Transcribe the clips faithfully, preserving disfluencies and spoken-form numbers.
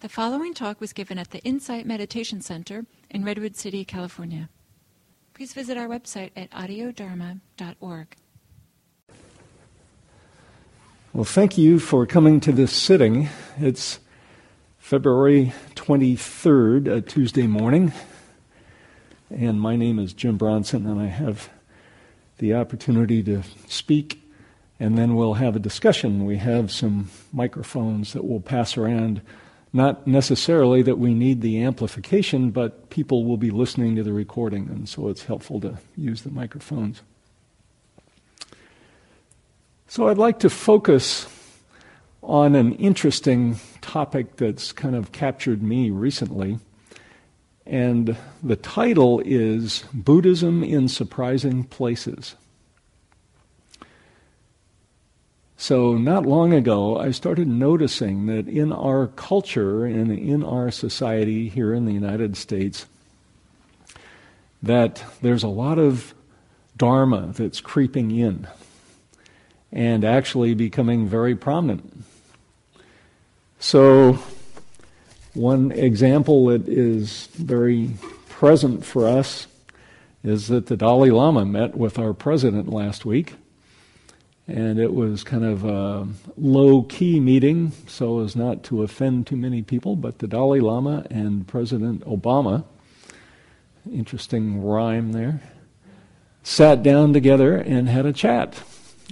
The following talk was given at the Insight Meditation Center in Redwood City, California. Please visit our website at audio dharma dot org. Well, thank you for coming to this sitting. It's February twenty-third, a Tuesday morning, and my name is Jim Bronson, and I have the opportunity to speak, and then we'll have a discussion. We have some microphones that we'll pass around. Not necessarily that we need the amplification, but people will be listening to the recording, and so it's helpful to use the microphones. So I'd like to focus on an interesting topic that's kind of captured me recently, and the title is Buddhism in Surprising Places. So not long ago, I started noticing that in our culture and in our society here in the United States, that there's a lot of dharma that's creeping in and actually becoming very prominent. So one example that is very present for us is that the Dalai Lama met with our president last week. And it was kind of a low-key meeting, so as not to offend too many people, but the Dalai Lama and President Obama, interesting rhyme there, sat down together and had a chat.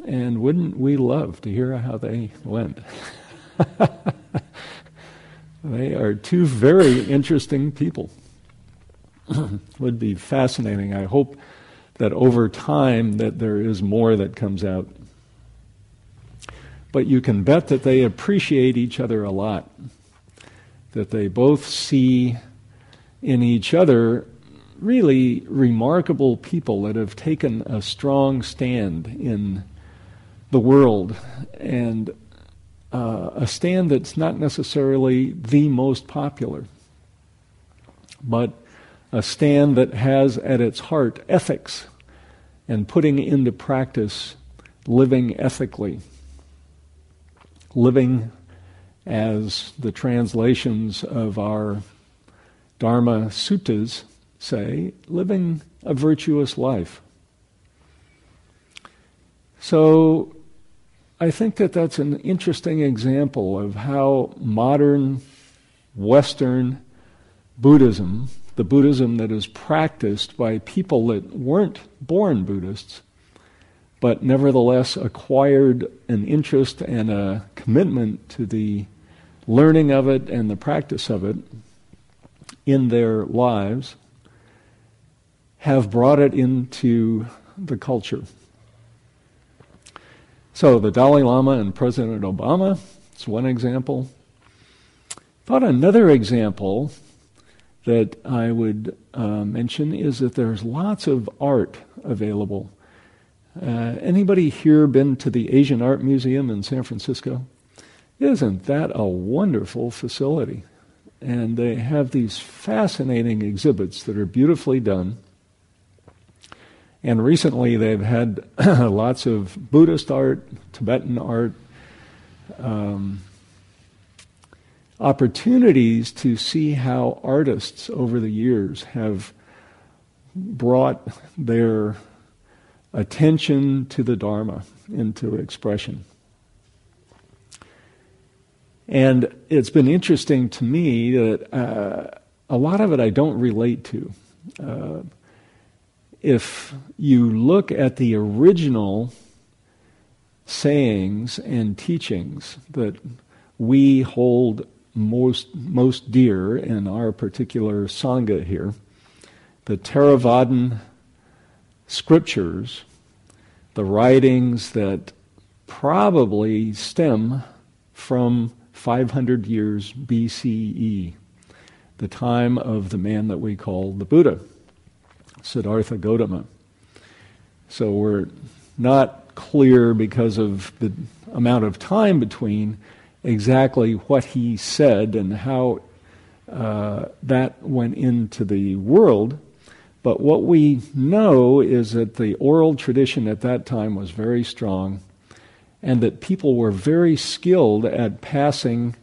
And wouldn't we love to hear how they went? They are two very interesting people. Would be fascinating. I hope that over time that there is more that comes out. But you can bet that they appreciate each other a lot, that they both see in each other really remarkable people that have taken a strong stand in the world, and uh, a stand that's not necessarily the most popular, but a stand that has at its heart ethics and putting into practice living ethically. Living as the translations of our Dharma suttas say, living a virtuous life. So I think that that's an interesting example of how modern Western Buddhism, the Buddhism that is practiced by people that weren't born Buddhists, but nevertheless acquired an interest and a commitment to the learning of it and the practice of it in their lives, have brought it into the culture. So the Dalai Lama and President Obama, it's one example. But another example that I would uh, mention is that there's lots of art available. Uh, anybody here been to the Asian Art Museum in San Francisco? Isn't that a wonderful facility? And they have these fascinating exhibits that are beautifully done. And recently they've had lots of Buddhist art, Tibetan art, um, opportunities to see how artists over the years have brought their attention to the Dharma into expression. And it's been interesting to me that uh, a lot of it I don't relate to. Uh, if you look at the original sayings and teachings that we hold most, most dear in our particular Sangha here, the Theravadin Scriptures, the writings that probably stem from five hundred years B C E, the time of the man that we call the Buddha, Siddhartha Gautama. So we're not clear because of the amount of time between exactly what he said and how uh, that went into the world. But what we know is that the oral tradition at that time was very strong, and that people were very skilled at passing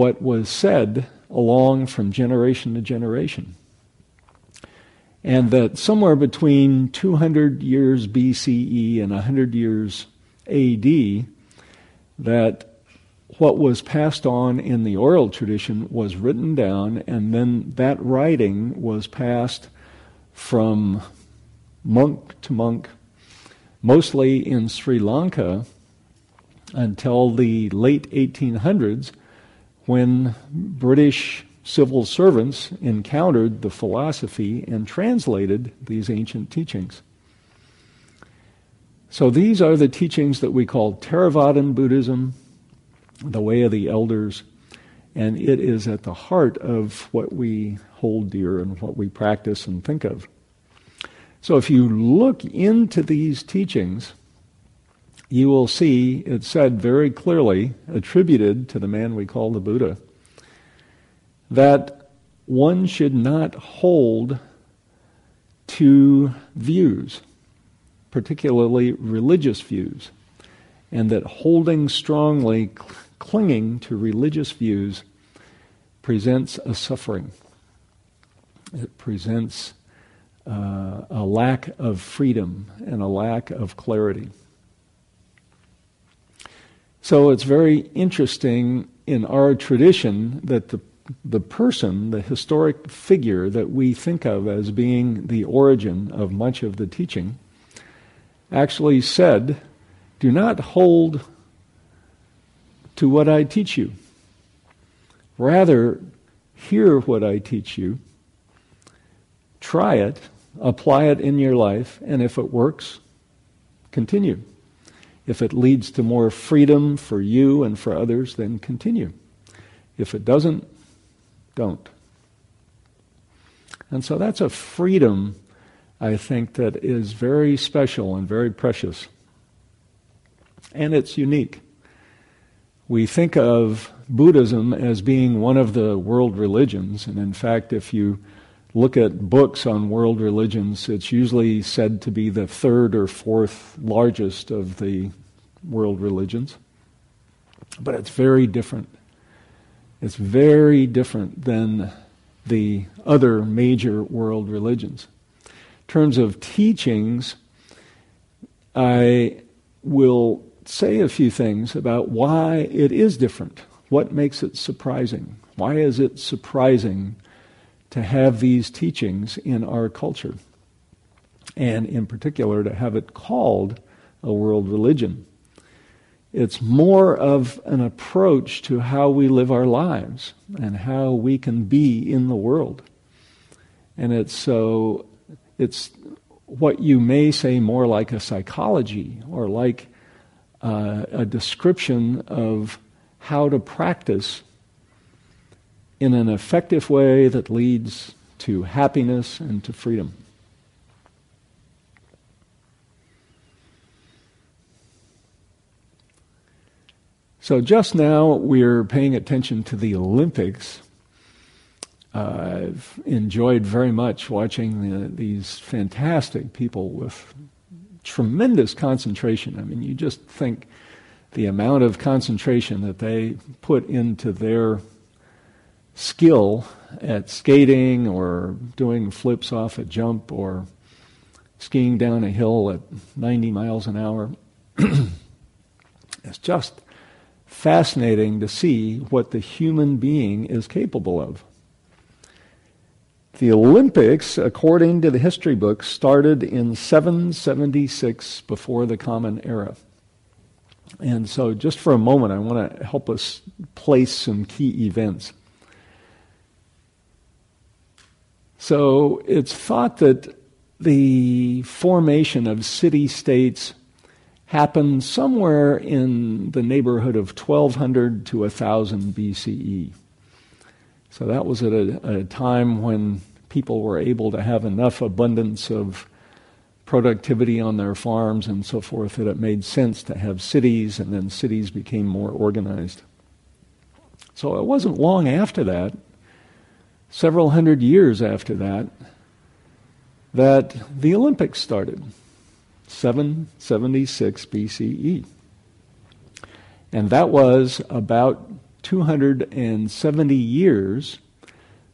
what was said along from generation to generation. And that somewhere between two hundred years B C E and one hundred years A D, that what was passed on in the oral tradition was written down, and then that writing was passed from monk to monk, mostly in Sri Lanka, until the late eighteen hundreds, when British civil servants encountered the philosophy and translated these ancient teachings. So these are the teachings that we call Theravadin Buddhism, the way of the elders, and it is at the heart of what we hold dear and what we practice and think of. So if you look into these teachings, you will see it said very clearly, attributed to the man we call the Buddha, that one should not hold to views, particularly religious views, and that holding strongly, cl- clinging to religious views presents a suffering. It presents uh, a lack of freedom and a lack of clarity. So it's very interesting in our tradition that the the person, the historic figure that we think of as being the origin of much of the teaching, actually said, "Do not hold to what I teach you. Rather, hear what I teach you, try it, apply it in your life, and if it works, continue. If it leads to more freedom for you and for others, then continue. If it doesn't, don't." And so that's a freedom, I think, that is very special and very precious. And it's unique. We think of Buddhism as being one of the world religions, and in fact, if you look at books on world religions, it's usually said to be the third or fourth largest of the world religions. But it's very different. It's very different than the other major world religions. In terms of teachings, I will say a few things about why it is different, what makes it surprising, why is it surprising to have these teachings in our culture, and in particular to have it called a world religion. It's more of an approach to how we live our lives and how we can be in the world. And it's so, it's what you may say more like a psychology or like uh, a description of how to practice in an effective way that leads to happiness and to freedom. So just now we're paying attention to the Olympics. Uh, I've enjoyed very much watching the, these fantastic people with tremendous concentration. I mean, you just think the amount of concentration that they put into their skill at skating or doing flips off a jump or skiing down a hill at ninety miles an hour. It's just fascinating to see what the human being is capable of. The Olympics, according to the history books, started in seven seventy-six before the Common Era. And so just for a moment, I want to help us place some key events. So it's thought that the formation of city-states happened somewhere in the neighborhood of twelve hundred to one thousand B C E. So that was at a, a time when people were able to have enough abundance of productivity on their farms and so forth that it made sense to have cities, and then cities became more organized. So it wasn't long after that, several hundred years after that, that the Olympics started. seven seventy-six B C E. And that was about two hundred seventy years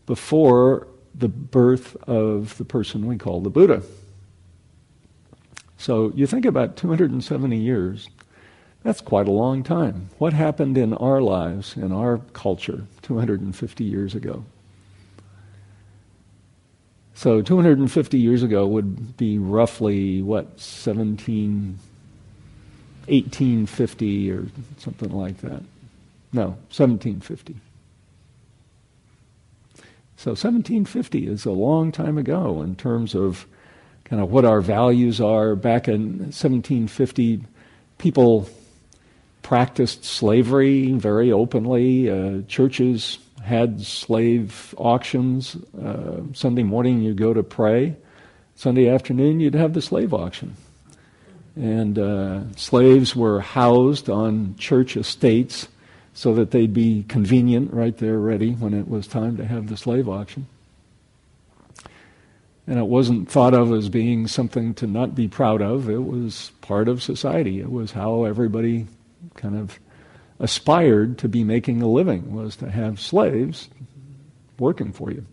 before the birth of the person we call the Buddha. So you think about two hundred seventy years, that's quite a long time. What happened in our lives, in our culture, two hundred fifty years ago? So two hundred fifty years ago would be roughly, what, seventeen, eighteen fifty or something like that. No, seventeen fifty. So seventeen fifty is a long time ago in terms of kind of what our values are. Back in seventeen fifty, people practiced slavery very openly. Uh, churches had slave auctions. Uh, Sunday morning you'd go to pray. Sunday afternoon you'd have the slave auction. And uh, slaves were housed on church estates so that they'd be convenient, right there ready when it was time to have the slave auction. And it wasn't thought of as being something to not be proud of. It was part of society. It was how everybody kind of aspired to be making a living, was to have slaves working for you.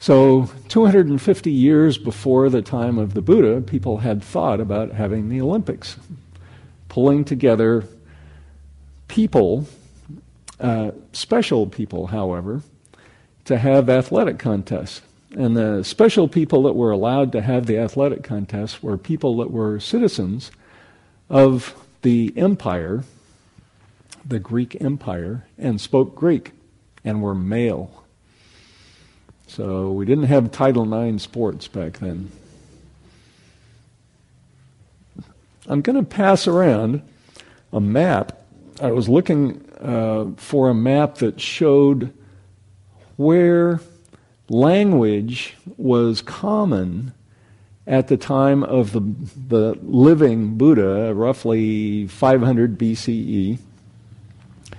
So two hundred fifty years before the time of the Buddha, people had thought about having the Olympics, pulling together people, uh, special people, however, to have athletic contests. And the special people that were allowed to have the athletic contests were people that were citizens of the empire, the Greek Empire, and spoke Greek and were male. So we didn't have Title nine sports back then. I'm going to pass around a map. I was looking uh, for a map that showed where language was common at the time of the, the living Buddha, roughly five hundred B C E,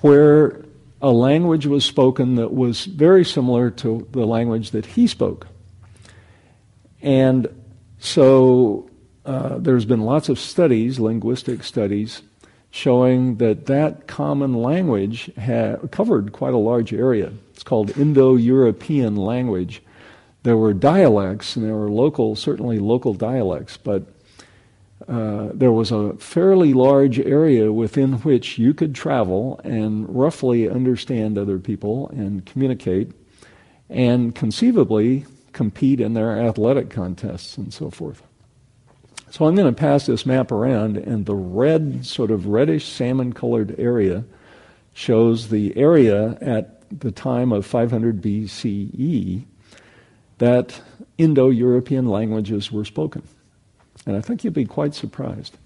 where a language was spoken that was very similar to the language that he spoke. And so uh, there's been lots of studies, linguistic studies, showing that that common language ha- covered quite a large area. It's called Indo-European language. There were dialects, and there were local, certainly local dialects, but Uh, there was a fairly large area within which you could travel and roughly understand other people and communicate and conceivably compete in their athletic contests and so forth. So I'm going to pass this map around, and the red, sort of reddish salmon-colored area shows the area at the time of five hundred B C E that Indo-European languages were spoken. And I think you'd be quite surprised.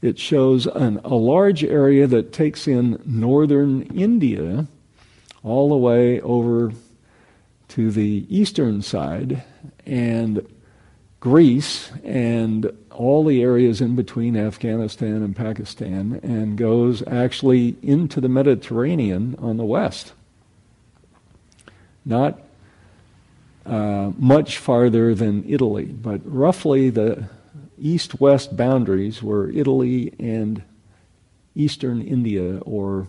It shows an, a large area that takes in northern India all the way over to the eastern side and Greece and all the areas in between Afghanistan and Pakistan, and goes actually into the Mediterranean on the west. Not Uh, much farther than Italy, but roughly the east-west boundaries were Italy and eastern India, or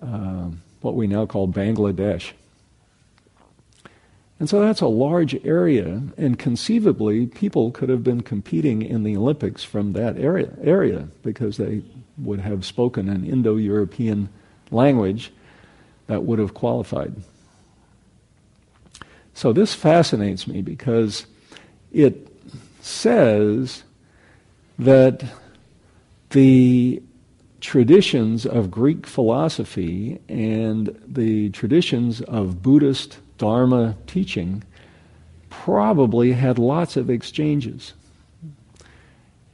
uh, what we now call Bangladesh. And so that's a large area, and conceivably people could have been competing in the Olympics from that area, area because they would have spoken an Indo-European language that would have qualified. So this fascinates me because it says that the traditions of Greek philosophy and the traditions of Buddhist Dharma teaching probably had lots of exchanges.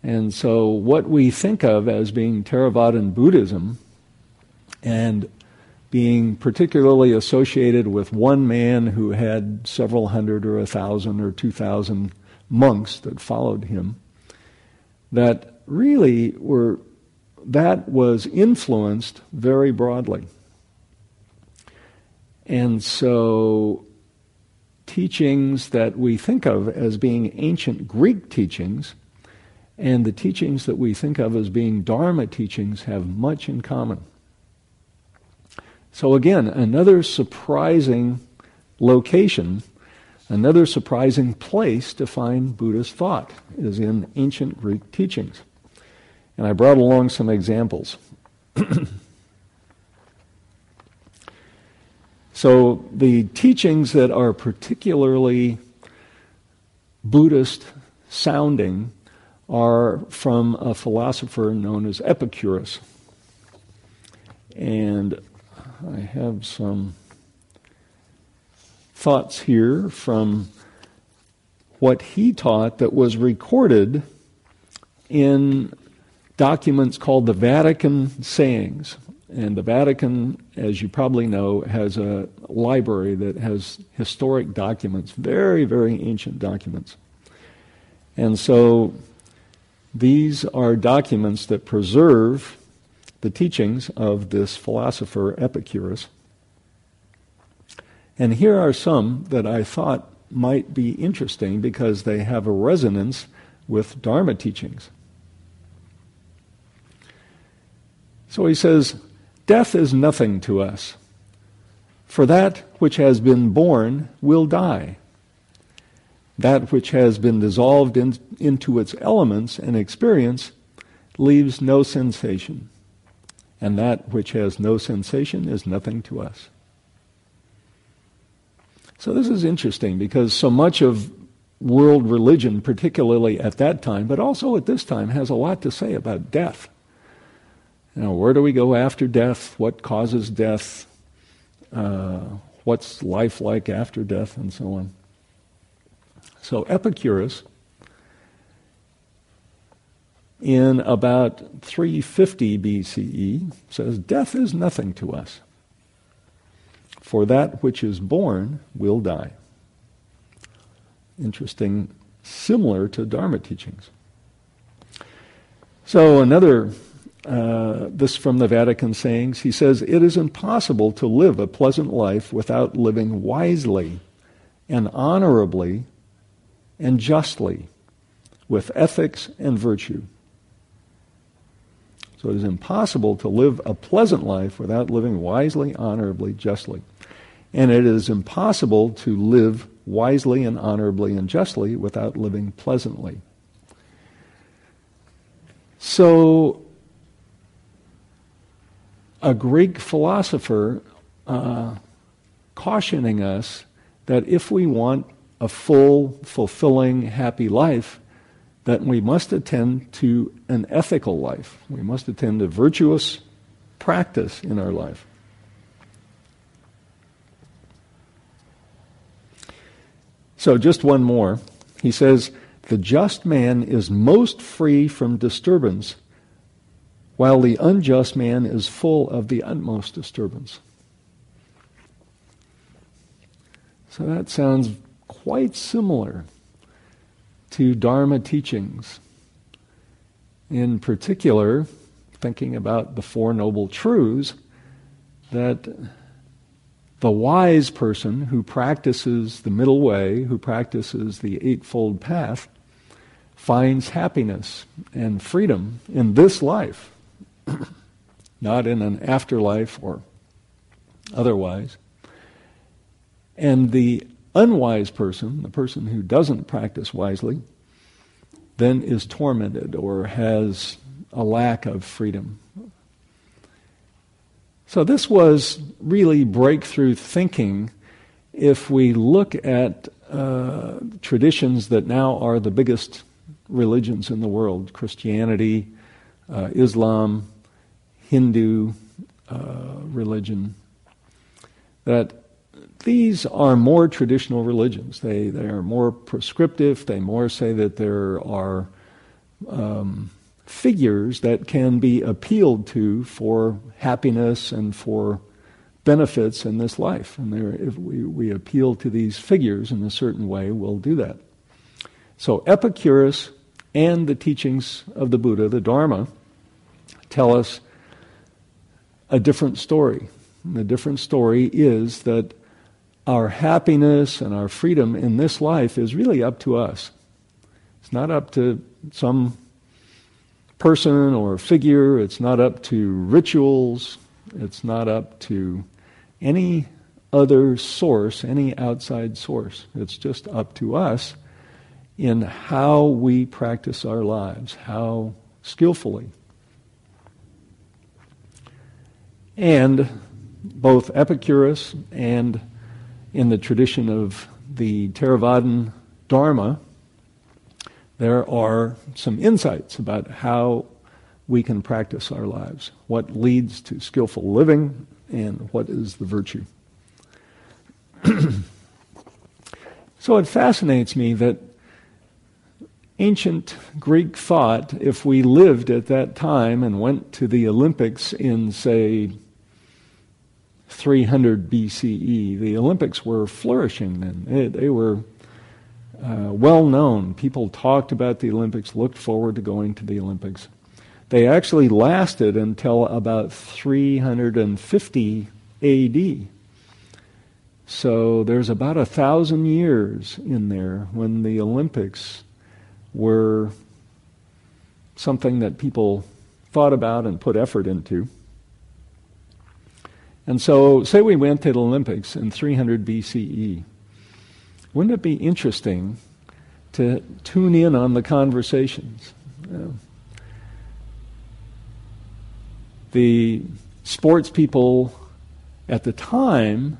And so what we think of as being Theravadin Buddhism and being particularly associated with one man who had several hundred or a thousand or two thousand monks that followed him, that really were, that was influenced very broadly. And so teachings that we think of as being ancient Greek teachings and the teachings that we think of as being Dharma teachings have much in common. So again, another surprising location, another surprising place to find Buddhist thought is in ancient Greek teachings. And I brought along some examples. So the teachings that are particularly Buddhist sounding are from a philosopher known as Epicurus. And I have some thoughts here from what he taught that was recorded in documents called the Vatican Sayings. And the Vatican, as you probably know, has a library that has historic documents, very, very ancient documents. And so these are documents that preserve the teachings of this philosopher Epicurus. And here are some that I thought might be interesting because they have a resonance with Dharma teachings. So he says, "Death is nothing to us, for that which has been born will die. That which has been dissolved in, into its elements and experience leaves no sensation, and that which has no sensation is nothing to us." So this is interesting because so much of world religion, particularly at that time, but also at this time, has a lot to say about death. You know, where do we go after death? What causes death? Uh, what's life like after death? And so on. So Epicurus, in about three fifty B C E, says, "Death is nothing to us, for that which is born will die." Interesting, similar to Dharma teachings. So another... Uh, this from the Vatican Sayings. He says, "It is impossible to live a pleasant life without living wisely and honorably and justly with ethics and virtue." So it is impossible to live a pleasant life without living wisely, honorably, justly. And it is impossible to live wisely and honorably and justly without living pleasantly. So a Greek philosopher uh, cautioning us that if we want a full, fulfilling, happy life, that we must attend to an ethical life. We must attend to virtuous practice in our life. So just one more. He says, "The just man is most free from disturbance, while the unjust man is full of the utmost disturbance." So that sounds quite similar to Dharma teachings. In particular, thinking about the Four Noble Truths, that the wise person who practices the middle way, who practices the Eightfold Path, finds happiness and freedom in this life, not in an afterlife or otherwise. And the unwise person, the person who doesn't practice wisely, then is tormented or has a lack of freedom. So this was really breakthrough thinking if we look at uh, traditions that now are the biggest religions in the world: Christianity, uh, Islam, Hindu uh, religion, that these are more traditional religions. They they are more prescriptive. They more say that there are um, figures that can be appealed to for happiness and for benefits in this life. And there, if we, we appeal to these figures in a certain way, we'll do that. So Epicurus and the teachings of the Buddha, the Dharma, tell us a different story. And the different story is that our happiness and our freedom in this life is really up to us. It's not up to some person or figure. It's not up to rituals. It's not up to any other source, any outside source. It's just up to us in how we practice our lives, how skillfully. And both Epicurus and in the tradition of the Theravadin Dharma, there are some insights about how we can practice our lives, what leads to skillful living, and what is the virtue. So it fascinates me that ancient Greek thought, if we lived at that time and went to the Olympics in, say, three hundred B C E, the Olympics were flourishing then. They, they were uh, well known. People talked about the Olympics, looked forward to going to the Olympics. They actually lasted until about three hundred fifty A D. So there's about a thousand years in there when the Olympics were something that people thought about and put effort into. And so, say we went to the Olympics in three hundred B C E. Wouldn't it be interesting to tune in on the conversations? Uh, the sports people at the time,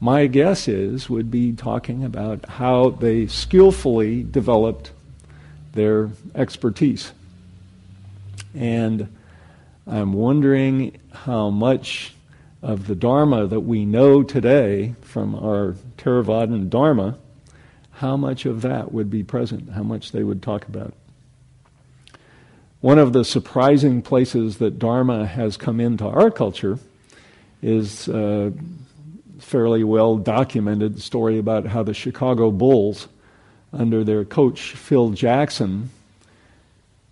my guess is, would be talking about how they skillfully developed their expertise. And I'm wondering how much of the Dharma that we know today from our Theravadin Dharma, how much of that would be present, how much they would talk about. One of the surprising places that Dharma has come into our culture is uh, fairly well-documented story about how the Chicago Bulls, under their coach Phil Jackson,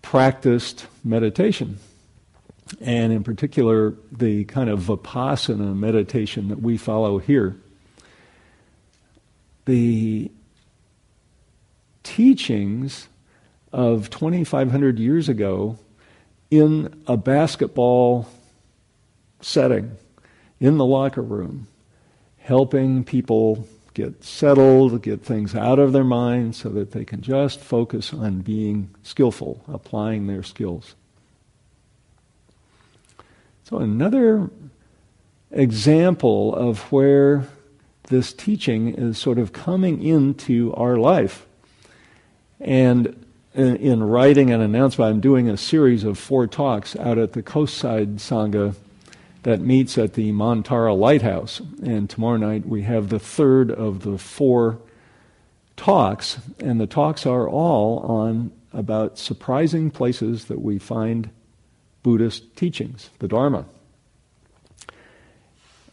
practiced meditation, and in particular the kind of Vipassana meditation that we follow here. The teachings of twenty-five hundred years ago in a basketball setting, in the locker room, helping people get settled, get things out of their minds so that they can just focus on being skillful, applying their skills. So another example of where this teaching is sort of coming into our life. And in, in writing an announcement, I'm doing a series of four talks out at the Coastside Sangha that meets at the Montara Lighthouse. And tomorrow night we have the third of the four talks, and the talks are all on about surprising places that we find Buddhist teachings, the Dharma.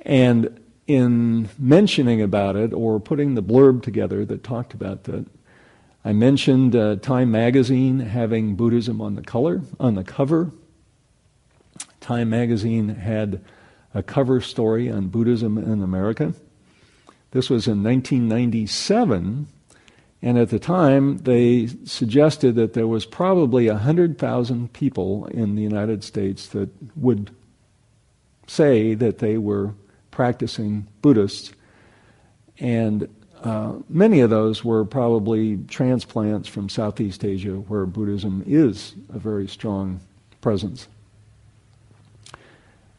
And in mentioning about it, or putting the blurb together that talked about that, I mentioned uh, Time magazine having Buddhism on the color, on the cover. Time magazine had a cover story on Buddhism in America. This was in nineteen ninety-seven, and at the time they suggested that there was probably one hundred thousand people in the United States that would say that they were practicing Buddhists, and uh, many of those were probably transplants from Southeast Asia, where Buddhism is a very strong presence.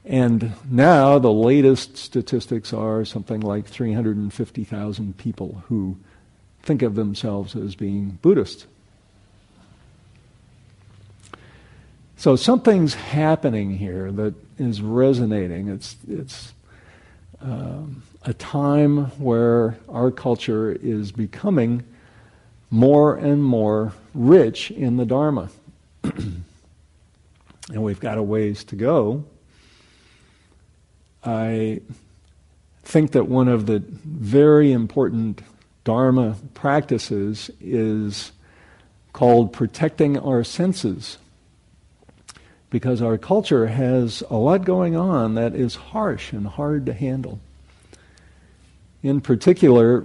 And now the latest statistics are something like three hundred fifty thousand people who think of themselves as being Buddhist. So something's happening here that is resonating. It's, it's um, a time where our culture is becoming more and more rich in the Dharma. And we've got a ways to go. I think that one of the very important Dharma practices is called protecting our senses, because our culture has a lot going on that is harsh and hard to handle. In particular,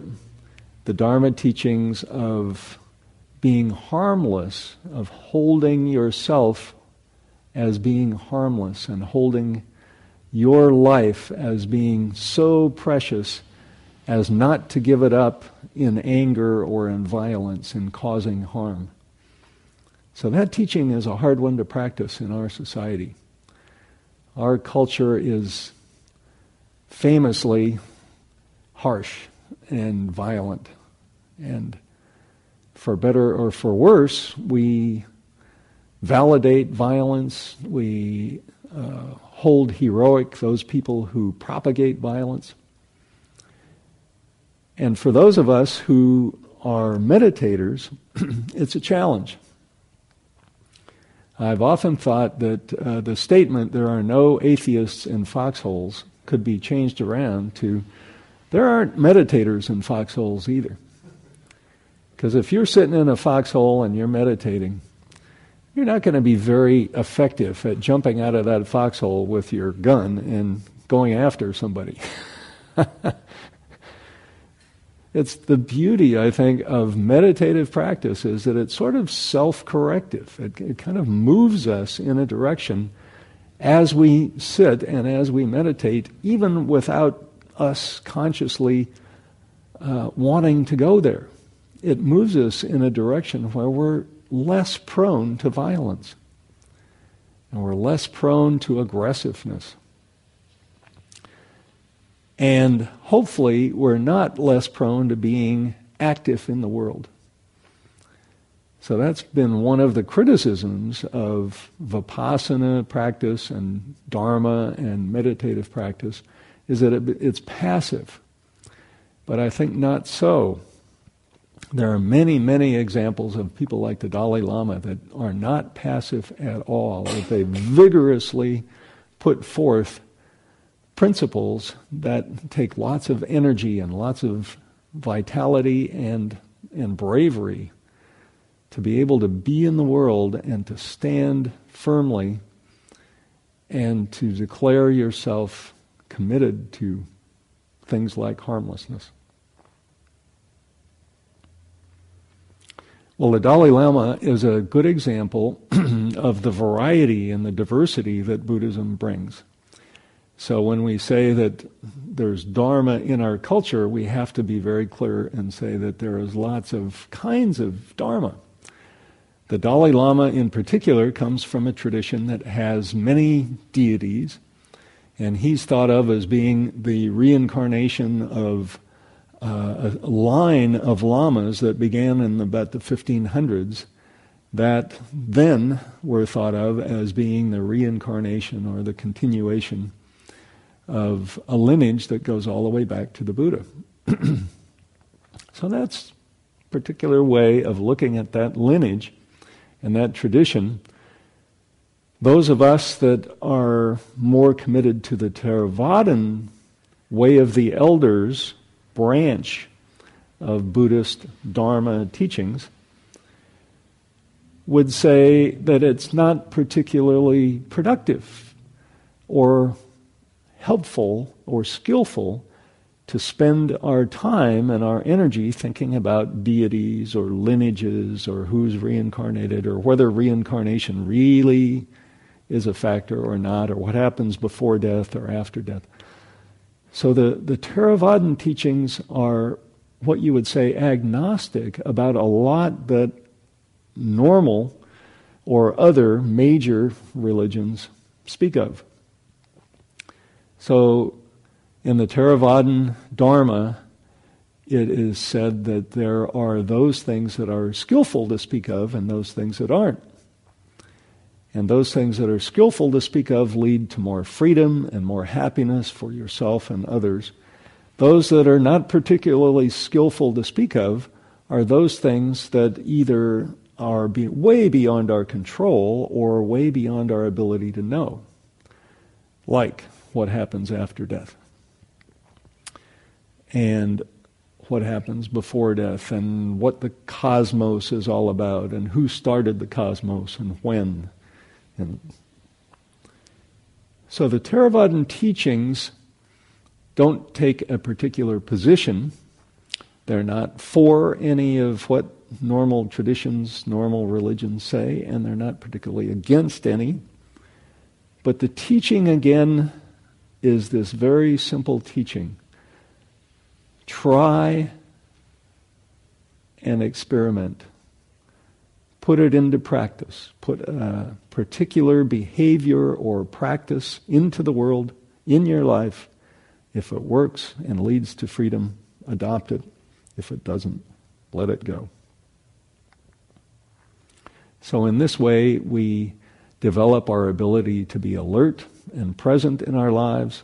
the Dharma teachings of being harmless, of holding yourself as being harmless and holding your life as being so precious as not to give it up in anger or in violence and causing harm. So that teaching is a hard one to practice in our society. Our culture is famously harsh and violent. And for better or for worse, we validate violence, we uh, hold heroic those people who propagate violence. And for those of us who are meditators, it's a challenge. I've often thought that uh, the statement, there are no atheists in foxholes, could be changed around to, there aren't meditators in foxholes either. Because if you're sitting in a foxhole and you're meditating, you're not going to be very effective at jumping out of that foxhole with your gun and going after somebody. It's the beauty, I think, of meditative practice is that it's sort of self-corrective. It, it kind of moves us in a direction as we sit and as we meditate, even without us consciously uh, wanting to go there. It moves us in a direction where we're less prone to violence and we're less prone to aggressiveness. And hopefully we're not less prone to being active in the world. So that's been one of the criticisms of Vipassana practice and Dharma and meditative practice, is that it, it's passive. But I think not so. There are many, many examples of people like the Dalai Lama that are not passive at all, that they vigorously put forth principles that take lots of energy and lots of vitality and and bravery to be able to be in the world and to stand firmly and to declare yourself committed to things like harmlessness. Well, the Dalai Lama is a good example of the variety and the diversity that Buddhism brings. So when we say that there's Dharma in our culture, we have to be very clear and say that there is lots of kinds of Dharma. The Dalai Lama in particular comes from a tradition that has many deities, and he's thought of as being the reincarnation of uh, a line of lamas that began in about the fifteen hundreds that then were thought of as being the reincarnation or the continuation of a lineage that goes all the way back to the Buddha. So that's a particular way of looking at that lineage and that tradition. Those of us that are more committed to the Theravadin way of the elders branch of Buddhist Dharma teachings would say that it's not particularly productive or helpful or skillful to spend our time and our energy thinking about deities or lineages or who's reincarnated or whether reincarnation really is a factor or not or what happens before death or after death. So the, the Theravadin teachings are what you would say agnostic about a lot that normal or other major religions speak of. So in the Theravadin Dharma, it is said that there are those things that are skillful to speak of and those things that aren't. And those things that are skillful to speak of lead to more freedom and more happiness for yourself and others. Those that are not particularly skillful to speak of are those things that either are be- way beyond our control or way beyond our ability to know. Like what happens after death and what happens before death and what the cosmos is all about and who started the cosmos and when. And so the Theravadin teachings don't take a particular position. They're not for any of what normal traditions, normal religions say, and they're not particularly against any. But the teaching, again, is this very simple teaching. Try and experiment. Put it into practice. Put a particular behavior or practice into the world, in your life. If it works and leads to freedom, adopt it. If it doesn't, let it go. So in this way, we develop our ability to be alert and present in our lives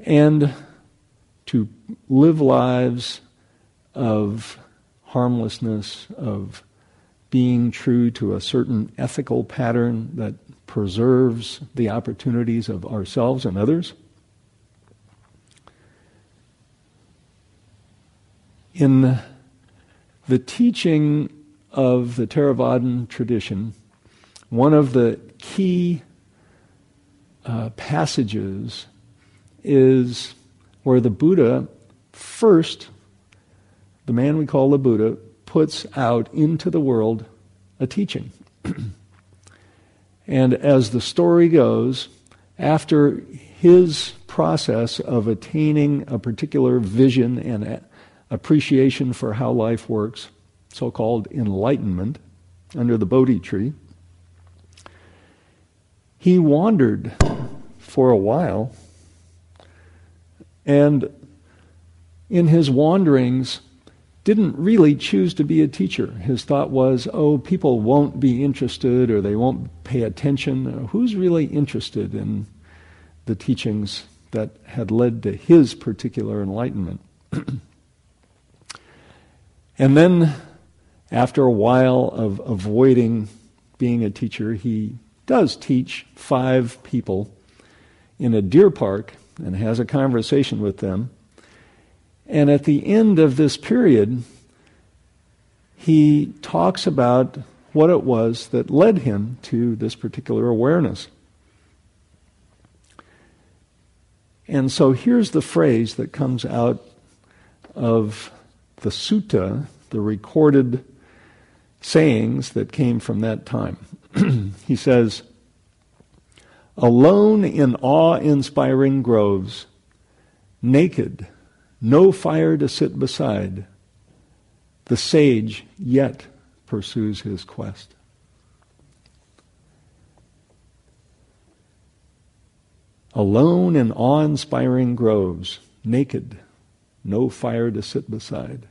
and to live lives of harmlessness, of being true to a certain ethical pattern that preserves the opportunities of ourselves and others. In the teaching of the Theravadin tradition, one of the key uh, passages is where the Buddha first, the man we call the Buddha, puts out into the world a teaching. And as the story goes, after his process of attaining a particular vision and appreciation for how life works, so-called enlightenment, under the Bodhi tree, he wandered for a while, and in his wanderings, didn't really choose to be a teacher. His thought was, oh, people won't be interested or they won't pay attention. Who's really interested in the teachings that had led to his particular enlightenment? And then, after a while of avoiding being a teacher, he does teach five people in a deer park and has a conversation with them. And at the end of this period, he talks about what it was that led him to this particular awareness. And so here's the phrase that comes out of the sutta, the recorded sayings that came from that time. He says, "Alone in awe-inspiring groves, naked, no fire to sit beside, the sage yet pursues his quest." Alone in awe-inspiring groves, naked, no fire to sit beside,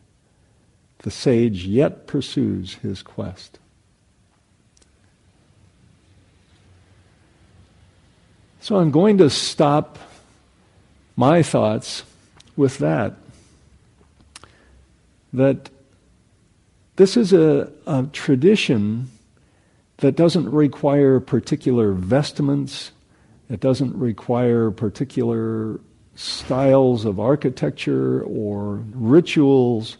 the sage yet pursues his quest. So I'm going to stop my thoughts with that, that this is a, a tradition that doesn't require particular vestments, it doesn't require particular styles of architecture or rituals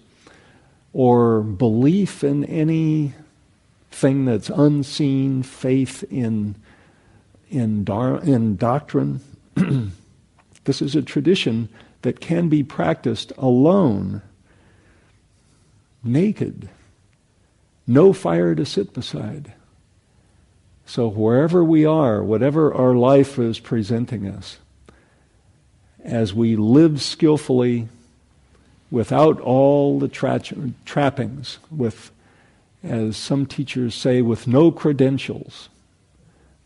or belief in anything that's unseen, faith in, in, dar- in doctrine. This is a tradition that can be practiced alone, naked, no fire to sit beside. So wherever we are, whatever our life is presenting us, as we live skillfully without all the tra- trappings, with, as some teachers say, with no credentials.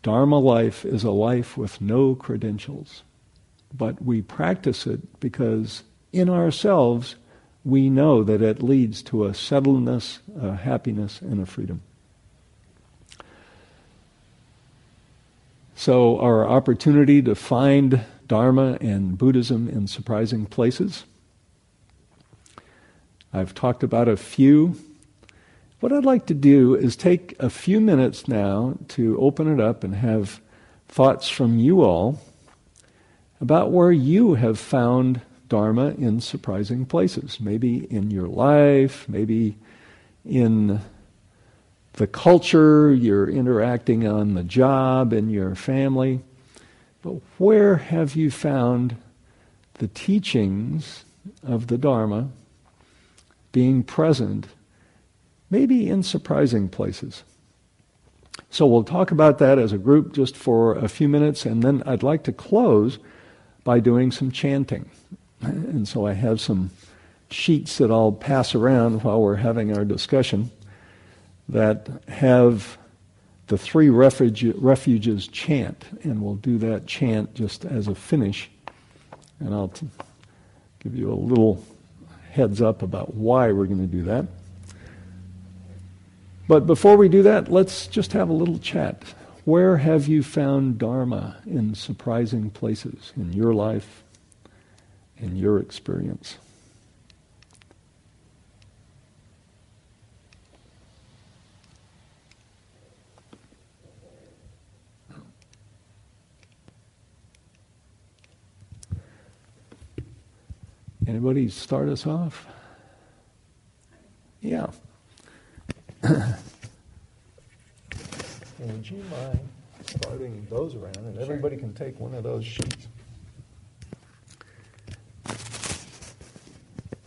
Dharma life is a life with no credentials. But we practice it because in ourselves we know that it leads to a settledness, a happiness, and a freedom. So our opportunity to find Dharma and Buddhism in surprising places. I've talked about a few. What I'd like to do is take a few minutes now to open it up and have thoughts from you all about where you have found Dharma in surprising places, maybe in your life, maybe in the culture, you're interacting on the job, in your family. But where have you found the teachings of the Dharma being present, maybe in surprising places? So we'll talk about that as a group just for a few minutes, and then I'd like to close by doing some chanting. And so I have some sheets that I'll pass around while we're having our discussion that have the three refuge, refuges chant, and we'll do that chant just as a finish. And I'll t- give you a little heads up about why we're going to do that. But before we do that, let's just have a little chat. Where have you found Dharma in surprising places in your life, in your experience? Anybody start us off? Yeah. Would you mind starting those around, and sure. Everybody can take one of those sheets.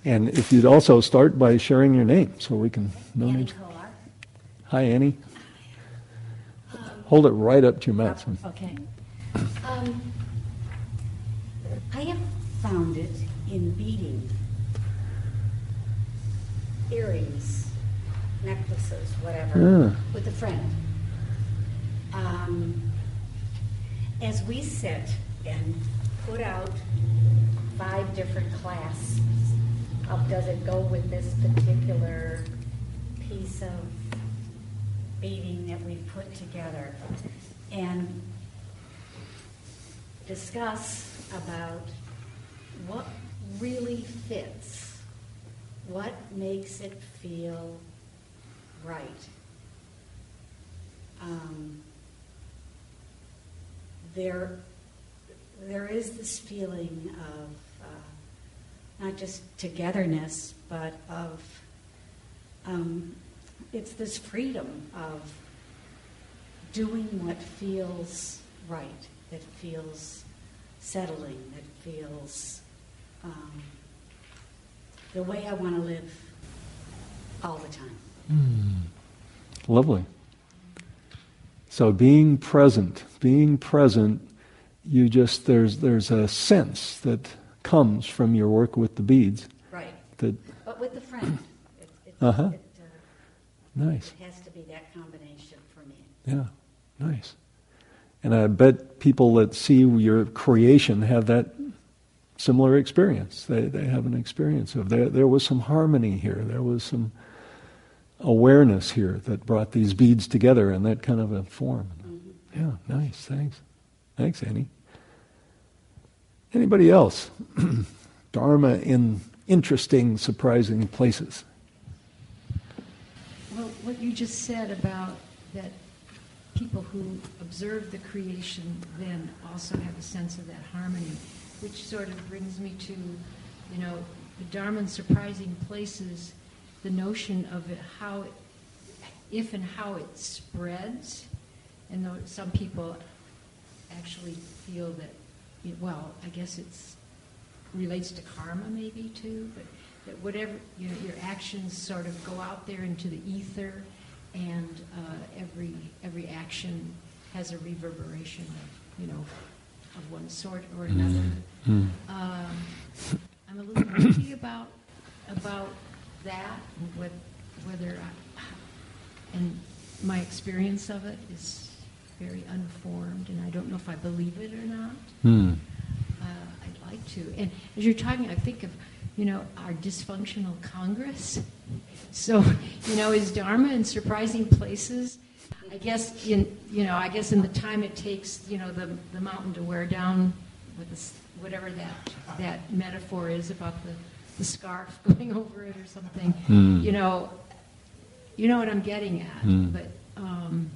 And if you'd also start by sharing your name, so we can know. Annie Kolar. Hi, Annie. Um, Hold it right up to your mouth. Uh, okay. Um, I have found it in beading, earrings, necklaces, whatever, yeah. with a friend. Um, as we sit and put out five different clasps of does it go with this particular piece of beading that we've put together, and discuss about what really fits, what makes it feel right. Um, there, there is this feeling of uh, not just togetherness, but of um, it's this freedom of doing what feels right, that feels settling, that feels um, the way I want to live all the time. Mm. Lovely. So being present, being present, you just, there's there's a sense that comes from your work with the beads. Right. That, but with the friend. It, it, uh-huh. It, uh, nice. It has to be that combination for me. Yeah, nice. And I bet people that see your creation have that similar experience. They they have an experience of, there, there was some harmony here, there was some awareness here that brought these beads together in that kind of a form. Mm-hmm. Yeah, nice, thanks. Thanks, Annie. Anybody else? Dharma in interesting, surprising places. Well, what you just said about that people who observe the creation then also have a sense of that harmony, which sort of brings me to, you know, the Dharma in surprising places, the notion of how, it, if and how it spreads, and though some people actually feel that, it, well, I guess it's relates to karma maybe too, but that whatever, you know, your actions sort of go out there into the ether, and uh, every every action has a reverberation of, you know, of one sort or another. Mm-hmm. Um, I'm a little wonky about about. that and what, whether I, and my experience of it is very unformed, and I don't know if I believe it or not. Mm. Uh, I'd like to. And as you're talking, I think of, you know, our dysfunctional Congress. So, you know, is Dharma in surprising places? I guess in you know, I guess in the time it takes, you know, the the mountain to wear down with a, whatever that that metaphor is about the. The scarf going over it or something, mm. you know, you know what I'm getting at. Mm. But um,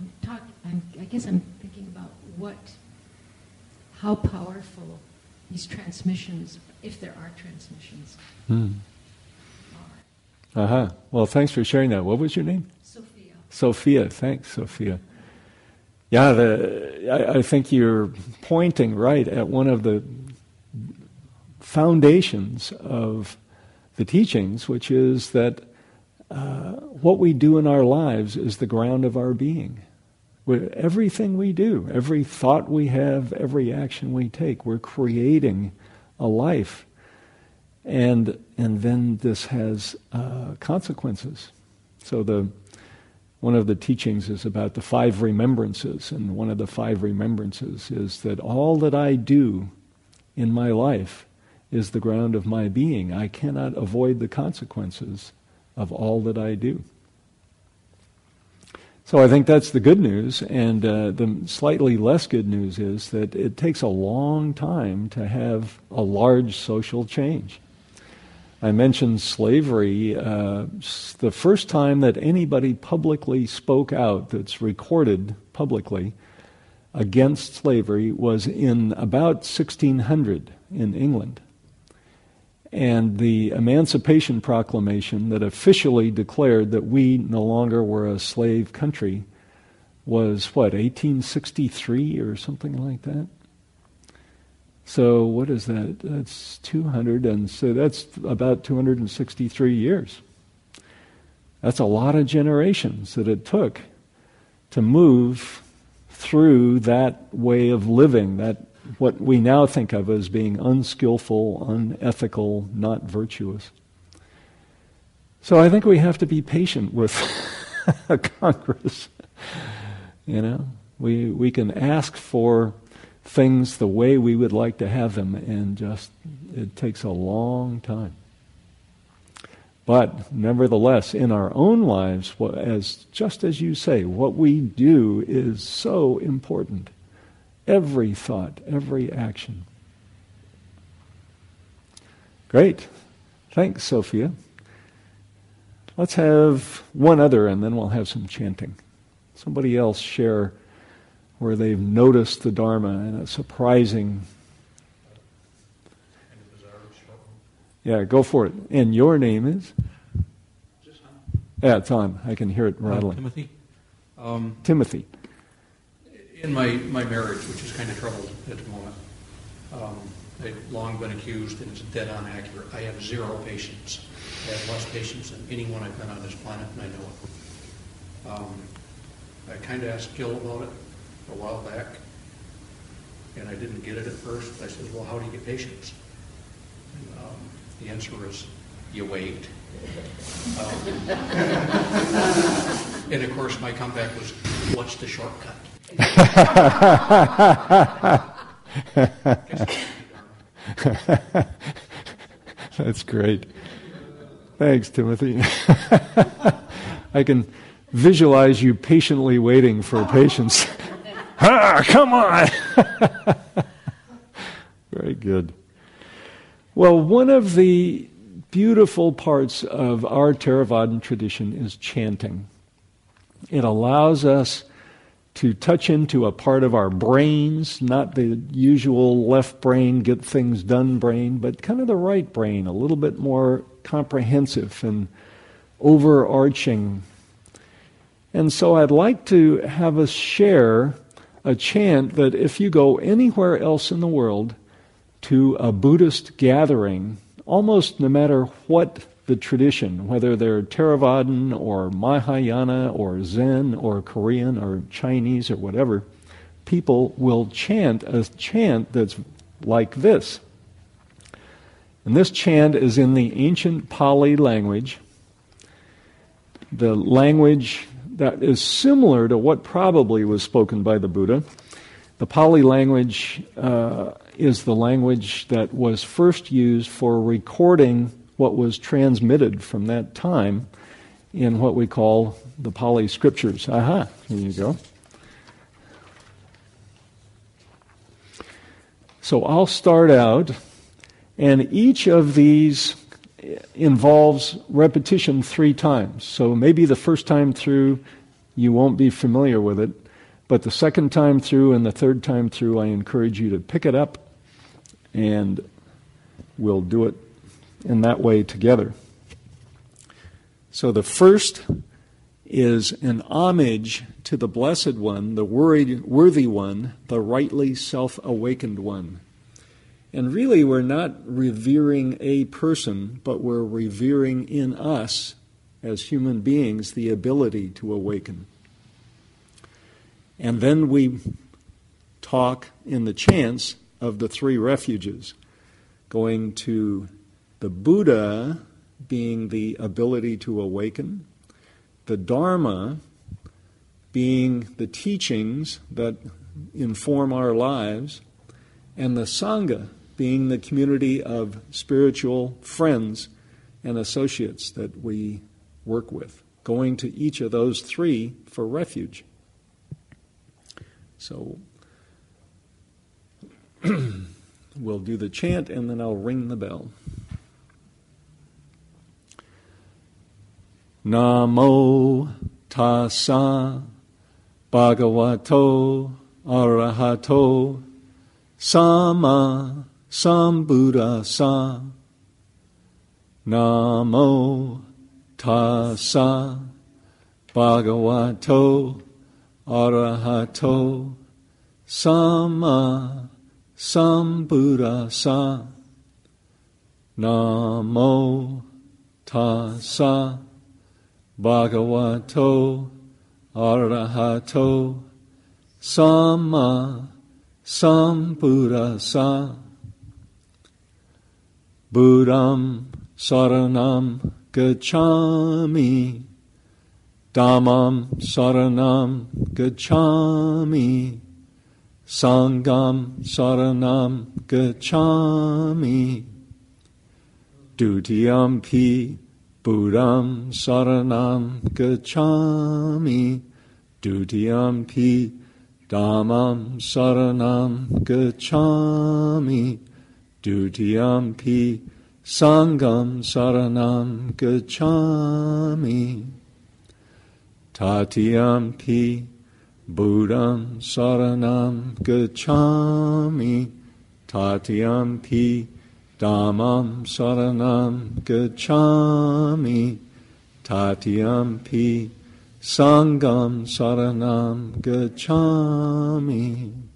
I'm talk, I'm, I guess I'm thinking about what, how powerful these transmissions, if there are transmissions, mm. are. Uh huh. Well, thanks for sharing that. What was your name? Sophia. Sophia. Thanks, Sophia. Yeah, the, I, I think you're pointing right at one of the foundations of the teachings, which is that uh, what we do in our lives is the ground of our being. We're, everything we do, every thought we have, every action we take, we're creating a life. And and then this has uh, consequences. So the one of the teachings is about the five remembrances, and one of the five remembrances is that all that I do in my life is the ground of my being. I cannot avoid the consequences of all that I do. So I think that's the good news, and uh, the slightly less good news is that it takes a long time to have a large social change. I mentioned slavery. Uh, the first time that anybody publicly spoke out, that's recorded publicly, against slavery was in about sixteen hundred in England. And the Emancipation Proclamation that officially declared that we no longer were a slave country was, what, eighteen sixty-three or something like that? So what is that? That's two hundred, and so that's about two hundred sixty-three years. That's a lot of generations that it took to move through that way of living, that what we now think of as being unskillful, unethical, not virtuous. So I think we have to be patient with Congress. You know, we we can ask for things the way we would like to have them, and just it takes a long time. But nevertheless, in our own lives, as just as you say, what we do is so important. Every thought, every action. Great. Thanks, Sophia. Let's have one other, and then we'll have some chanting. Somebody else share where they've noticed the Dharma in a surprising... Yeah, go for it. And your name is? Just on. Yeah, it's on. I can hear it rattling. Uh, Timothy. Um, Timothy. In my, my marriage, which is kind of troubled at the moment, um, I've long been accused, and it's dead on accurate, I have zero patience. I have less patience than anyone I've met on this planet, and I know it. Um, I kind of asked Jill about it a while back, and I didn't get it at first. I said, well, how do you get patience? And, um, the answer is, you wait. Um, and of course, my comeback was, what's the shortcut? That's great. Thanks, Timothy. I can visualize you patiently waiting for patience. Ah, come on! Very good. Well, one of the beautiful parts of our Theravadin tradition is chanting. It allows us to touch into a part of our brains, not the usual left brain, get things done brain, but kind of the right brain, a little bit more comprehensive and overarching. And so I'd like to have us share a chant that if you go anywhere else in the world to a Buddhist gathering, almost no matter what the tradition, whether they're Theravadin or Mahayana or Zen or Korean or Chinese or whatever, people will chant a chant that's like this. And this chant is in the ancient Pali language, the language that is similar to what probably was spoken by the Buddha. The Pali language uh, is the language that was first used for recording what was transmitted from that time in what we call the Pali Scriptures. Aha, here you go. So I'll start out, and each of these involves repetition three times. So maybe the first time through you won't be familiar with it, but the second time through and the third time through, I encourage you to pick it up, and we'll do it in that way together. So the first is an homage to the Blessed One, the worthy one, the rightly self-awakened one. And really we're not revering a person, but we're revering in us as human beings, the ability to awaken. And then we talk in the chants of the three refuges, going to the Buddha being the ability to awaken, the Dharma being the teachings that inform our lives, and the Sangha being the community of spiritual friends and associates that we work with, going to each of those three for refuge. So we'll do the chant and then I'll ring the bell. Namo tassa bhagavato arahato sama sambuddhassa. Namo tassa bhagavato arahato sama sambuddhassa. Namo tassa bhagavato arahato sama sambuddhassa. Buddham saranam gacchami, dhammam saranam gacchami, sangham saranam gacchami, dutiyampi buddham saranam gacchami, dutiyampi dhammam saranam gacchami, dutiyampi sangham saranam gacchami, tatiyampi buddham saranam gacchami, tatiyampi dhammam saranam gacchami, tatiyampi sangham saranam gacchami.